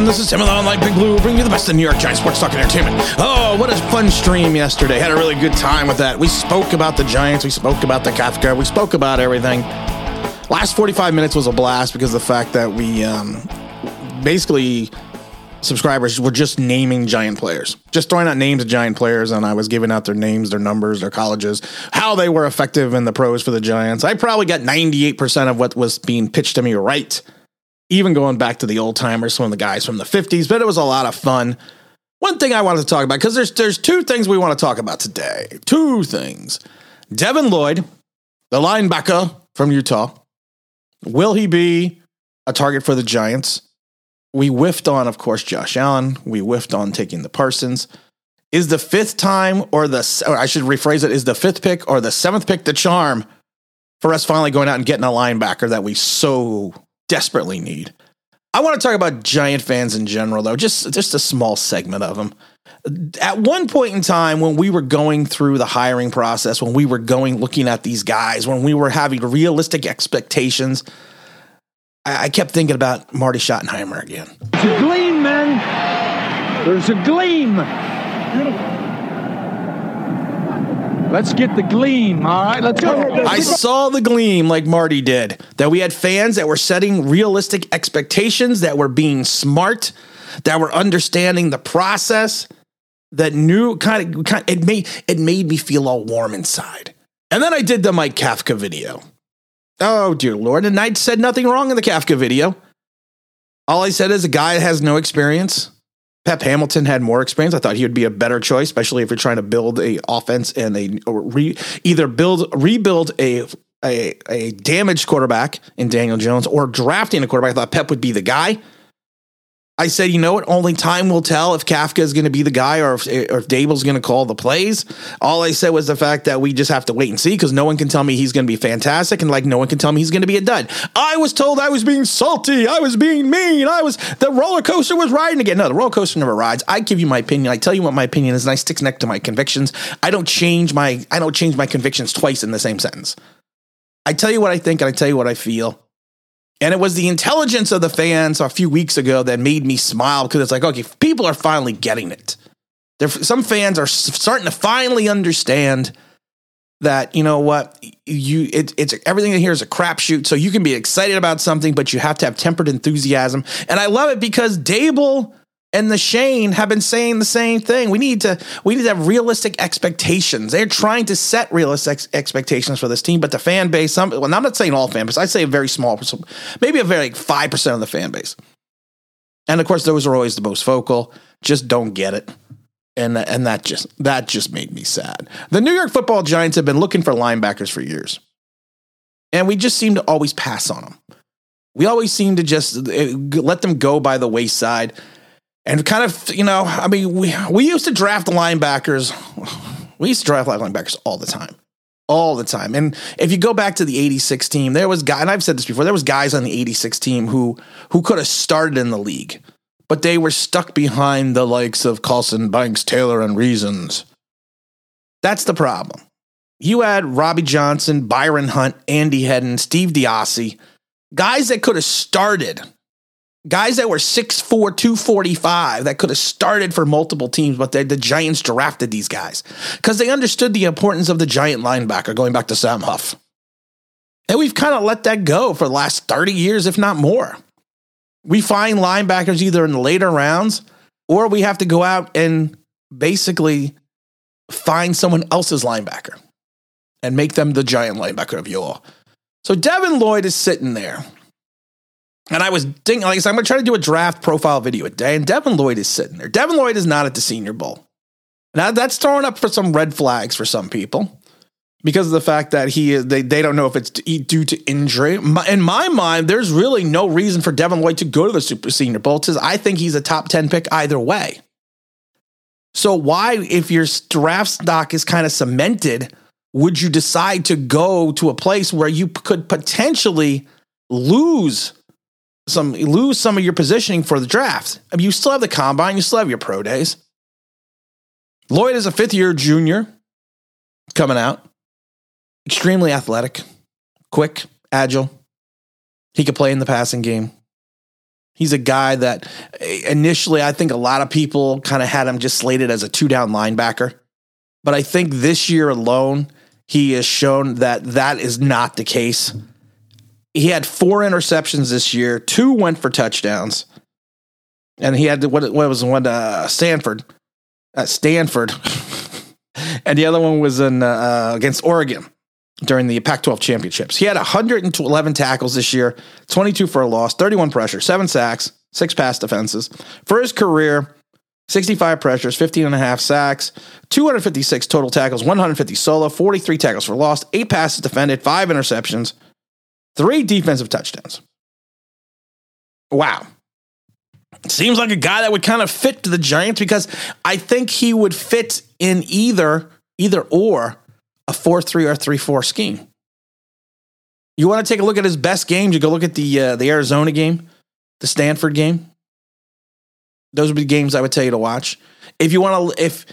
everyone. This is Tim with Online Big Blue, bringing you the best in New York Giants sports talk and entertainment. Oh, what a fun stream yesterday. Had a really good time with that. We spoke about the Giants. We spoke about the Kafka. We spoke about everything. Last 45 minutes was a blast because of the fact that we basically subscribers were just naming Giant players. Just throwing out names of Giant players, and I was giving out their names, their numbers, their colleges, how they were effective in the pros for the Giants. I probably got 98% of what was being pitched to me right. Even going back to the old timers, some of the guys from the 50s, but it was a lot of fun. One thing I wanted to talk about, because there's two things we want to talk about today. Two things. Devin Lloyd, the linebacker from Utah. Will he be a target for the Giants? We whiffed on, of course, Josh Allen. We whiffed on taking the Parsons. Is the fifth time or I should rephrase it, is the fifth pick or the seventh pick the charm for us finally going out and getting a linebacker that we so desperately need? I want to talk about Giant fans in general, though, just a small segment of them. At one point in time, when we were going through the hiring process, when we were looking at these guys, when we were having realistic expectations, I kept thinking about Marty Schottenheimer again. There's a gleam, man. There's a gleam. Beautiful. Let's get the gleam, all right? Let's go. I saw the gleam like Marty did, that we had fans that were setting realistic expectations, that were being smart, that were understanding the process, that knew kind of it made me feel all warm inside. And then I did the Mike Kafka video. Oh, dear Lord. And I said nothing wrong in the Kafka video. All I said is a guy has no experience. Pep Hamilton had more experience. I thought he would be a better choice, especially if you're trying to build a offense and rebuild a damaged quarterback in Daniel Jones or drafting a quarterback. I thought Pep would be the guy. I said, you know what? Only time will tell if Kafka is going to be the guy or if Dable's going to call the plays. All I said was the fact that we just have to wait and see because no one can tell me he's going to be fantastic and no one can tell me he's going to be a dud. I was told I was being salty. I was being mean. The roller coaster was riding again. No, the roller coaster never rides. I give you my opinion. I tell you what my opinion is and I stick neck to my convictions. I don't change my convictions twice in the same sentence. I tell you what I think and I tell you what I feel. And it was the intelligence of the fans a few weeks ago that made me smile because it's like, okay, people are finally getting it. Some fans are starting to finally understand that, you know what, it's everything in here is a crapshoot. So you can be excited about something, but you have to have tempered enthusiasm. And I love it because Dable and the Shane have been saying the same thing. We need to have realistic expectations. They're trying to set realistic expectations for this team, but the fan base, I'm not saying all fan base. I say a very small, maybe a very 5% of the fan base. And of course, those are always the most vocal. Just don't get it. And that just made me sad. The New York Football Giants have been looking for linebackers for years. And we just seem to always pass on them. We always seem to just let them go by the wayside. And kind of, you know, I mean, we used to draft linebackers. We used to draft linebackers all the time. All the time. And if you go back to the 86 team, there was guys, and I've said this before, there was guys on the 86 team who could have started in the league, but they were stuck behind the likes of Carson Banks, Taylor, and Reasons. That's the problem. You had Robbie Johnson, Byron Hunt, Andy Hedden, Steve Diossi, guys that could have started. Guys that were 6'4", 245 that could have started for multiple teams, but the Giants drafted these guys because they understood the importance of the Giant linebacker, going back to Sam Huff. And we've kind of let that go for the last 30 years, if not more. We find linebackers either in the later rounds or we have to go out and basically find someone else's linebacker and make them the Giant linebacker of yore. So Devin Lloyd is sitting there. And I was thinking, like I said, I'm going to try to do a draft profile video a day. And Devin Lloyd is sitting there. Devin Lloyd is not at the Senior Bowl. Now, that's throwing up for some red flags for some people because of the fact that they don't know if it's due to injury. In my mind, there's really no reason for Devin Lloyd to go to the Super Senior Bowl. I think he's a top 10 pick either way. So why, if your draft stock is kind of cemented, would you decide to go to a place where you could potentially lose some of your positioning for the draft? I mean, you still have the combine. You still have your pro days. Lloyd is a fifth-year junior coming out. Extremely athletic, quick, agile. He could play in the passing game. He's a guy that initially I think a lot of people kind of had him just slated as a two-down linebacker. But I think this year alone, he has shown that that is not the case. He had 4 interceptions this year. 2 went for touchdowns. And he had Stanford. And the other one was in against Oregon during the Pac-12 championships. He had 111 tackles this year, 22 for a loss, 31 pressures, 7 sacks, 6 pass defenses. For his career, 65 pressures, 15 and a half sacks, 256 total tackles, 150 solo, 43 tackles for loss, 8 passes defended, 5 interceptions, 3 defensive touchdowns. Wow. Seems like a guy that would kind of fit to the Giants because I think he would fit in either or a 4-3 or 3-4 scheme. You want to take a look at his best games, you go look at the Arizona game, the Stanford game. Those would be games I would tell you to watch. If you want to, if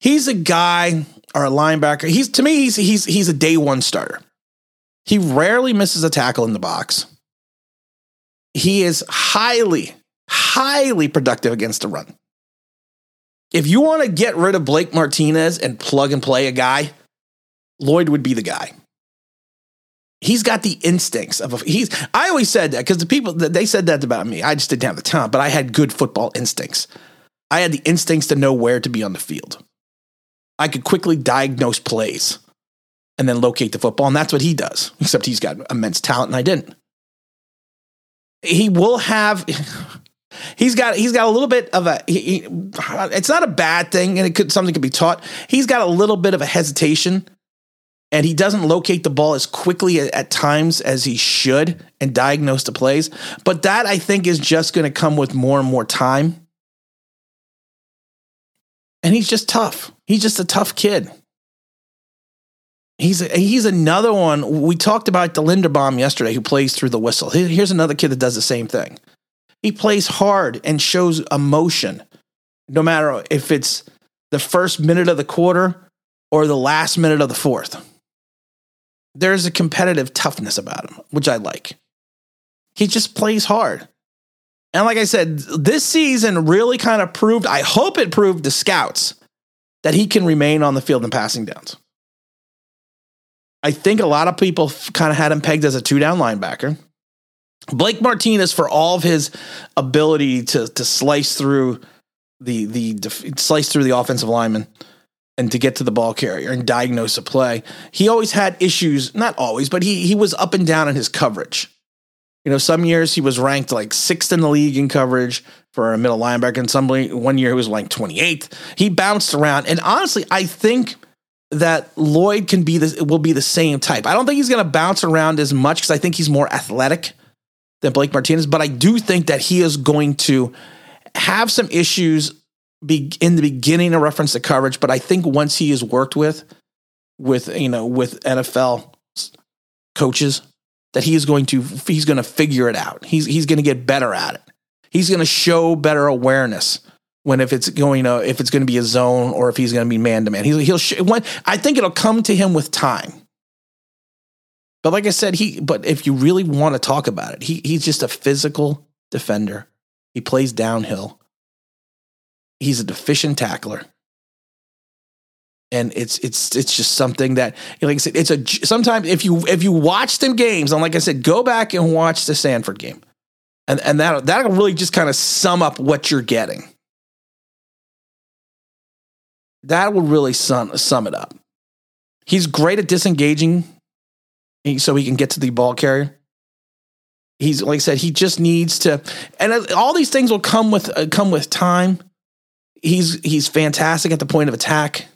he's a guy or a linebacker, he's a day one starter. He rarely misses a tackle in the box. He is highly productive against the run. If you want to get rid of Blake Martinez and plug and play a guy, Lloyd would be the guy. He's got the instincts of I always said that because the people they said that about me. I just didn't have the time, but I had good football instincts. I had the instincts to know where to be on the field. I could quickly diagnose plays and then locate the football, and that's what he does, except he's got immense talent, and I didn't. He will have... He's got a little bit of a, it's not a bad thing, and something could be taught. He's got a little bit of a hesitation, and he doesn't locate the ball as quickly at times as he should and diagnose the plays. But that, I think, is just going to come with more and more time. And he's just tough. He's just a tough kid. He's another one. We talked about the Linderbaum yesterday, who plays through the whistle. Here's another kid that does the same thing. He plays hard and shows emotion, no matter if it's the first minute of the quarter or the last minute of the fourth. There's a competitive toughness about him, which I like. He just plays hard. And like I said, this season really kind of proved, I hope it proved the scouts, that he can remain on the field in passing downs. I think a lot of people kind of had him pegged as a two-down linebacker. Blake Martinez, for all of his ability to slice through the offensive lineman and to get to the ball carrier and diagnose a play, he always had issues. Not always, but he was up and down in his coverage. You know, some years he was ranked like 6th in the league in coverage for a middle linebacker, and one year he was ranked 28th. He bounced around, and honestly, I think that Lloyd will be the same type. I don't think he's going to bounce around as much because I think he's more athletic than Blake Martinez, but I do think that he is going to have some issues in the beginning in reference to coverage. But I think once he is worked with NFL coaches, that he's going to figure it out. He's going to get better at it. He's going to show better awareness if it's going to be a zone or if he's going to be man to man. I think it'll come to him with time. But like I said, but if you really want to talk about it, he's just a physical defender. He plays downhill. He's a deficient tackler. And it's just something that, like I said, sometimes if you watch them games, and like I said, go back and watch the Stanford game. And that'll really just kind of sum up what you're getting. That will really sum it up. He's great at disengaging so he can get to the ball carrier. He's, like I said, he just needs to, and all these things will come with time. He's fantastic at the point of attack.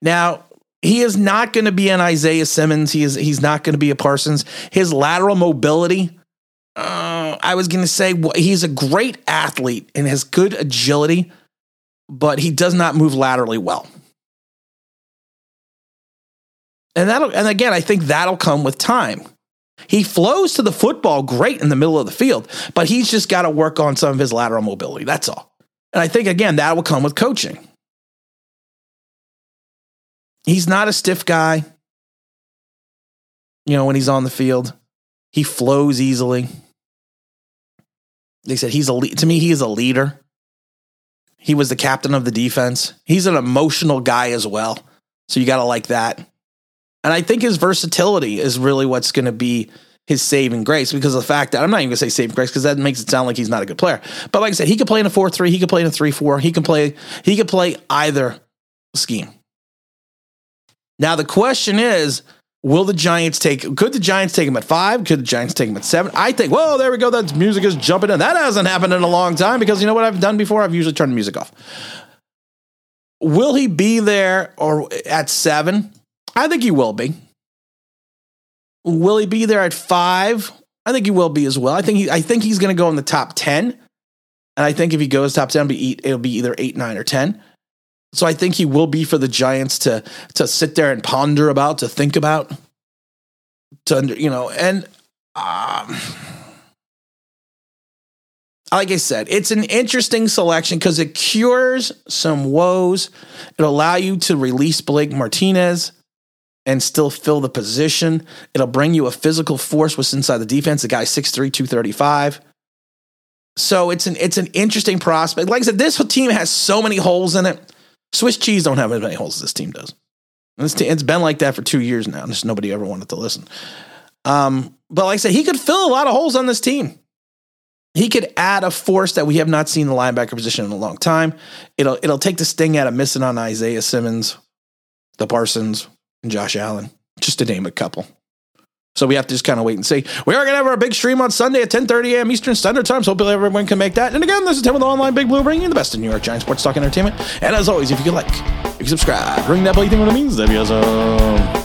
Now, he is not going to be an Isaiah Simmons. He's not going to be a Parsons. His lateral mobility, I was going to say, he's a great athlete and has good agility, but he does not move laterally well. And again, I think that'll come with time. He flows to the football great in the middle of the field, but he's just got to work on some of his lateral mobility. That's all. And I think, again, that will come with coaching. He's not a stiff guy. You know, when he's on the field, he flows easily. They said he's a lead. To me, he is a leader. He was the captain of the defense. He's an emotional guy as well. So you got to like that. And I think his versatility is really what's going to be his saving grace, because of the fact that I'm not even going to say saving grace, because that makes it sound like he's not a good player. But like I said, he could play in a 4-3, he could play in a 3-4, he could play either scheme. Now the question is, could the Giants take him at 5? Could the Giants take him at 7? I think, whoa, there we go. That music is jumping in. That hasn't happened in a long time, because you know what I've done before? I've usually turned the music off. Will he be there or at 7? I think he will be. Will he be there at 5? I think he will be as well. I think he's going to go in the top 10. And I think if he goes top 10, it'll be either 8, 9, or 10. So I think he will be for the Giants to sit there and ponder about, to think about, like I said, it's an interesting selection because it cures some woes. It'll allow you to release Blake Martinez and still fill the position. It'll bring you a physical force what's inside the defense. The guy's 6'3", 235. So it's an interesting prospect. Like I said, this team has so many holes in it. Swiss cheese don't have as many holes as this team does. It's been like that for 2 years now. Just nobody ever wanted to listen. But like I said, he could fill a lot of holes on this team. He could add a force that we have not seen in the linebacker position in a long time. It'll take the sting out of missing on Isaiah Simmons, the Parsons, and Josh Allen, just to name a couple. So we have to just kind of wait and see. We are going to have our big stream on Sunday at 10:30 a.m. Eastern Standard Time, so hopefully everyone can make that. And again, this is Tim with Online Big Blue, bringing you the best in New York Giants sports talk entertainment. And as always, if you could like, if you subscribe, ring that bell, you think what it means, that'd be awesome.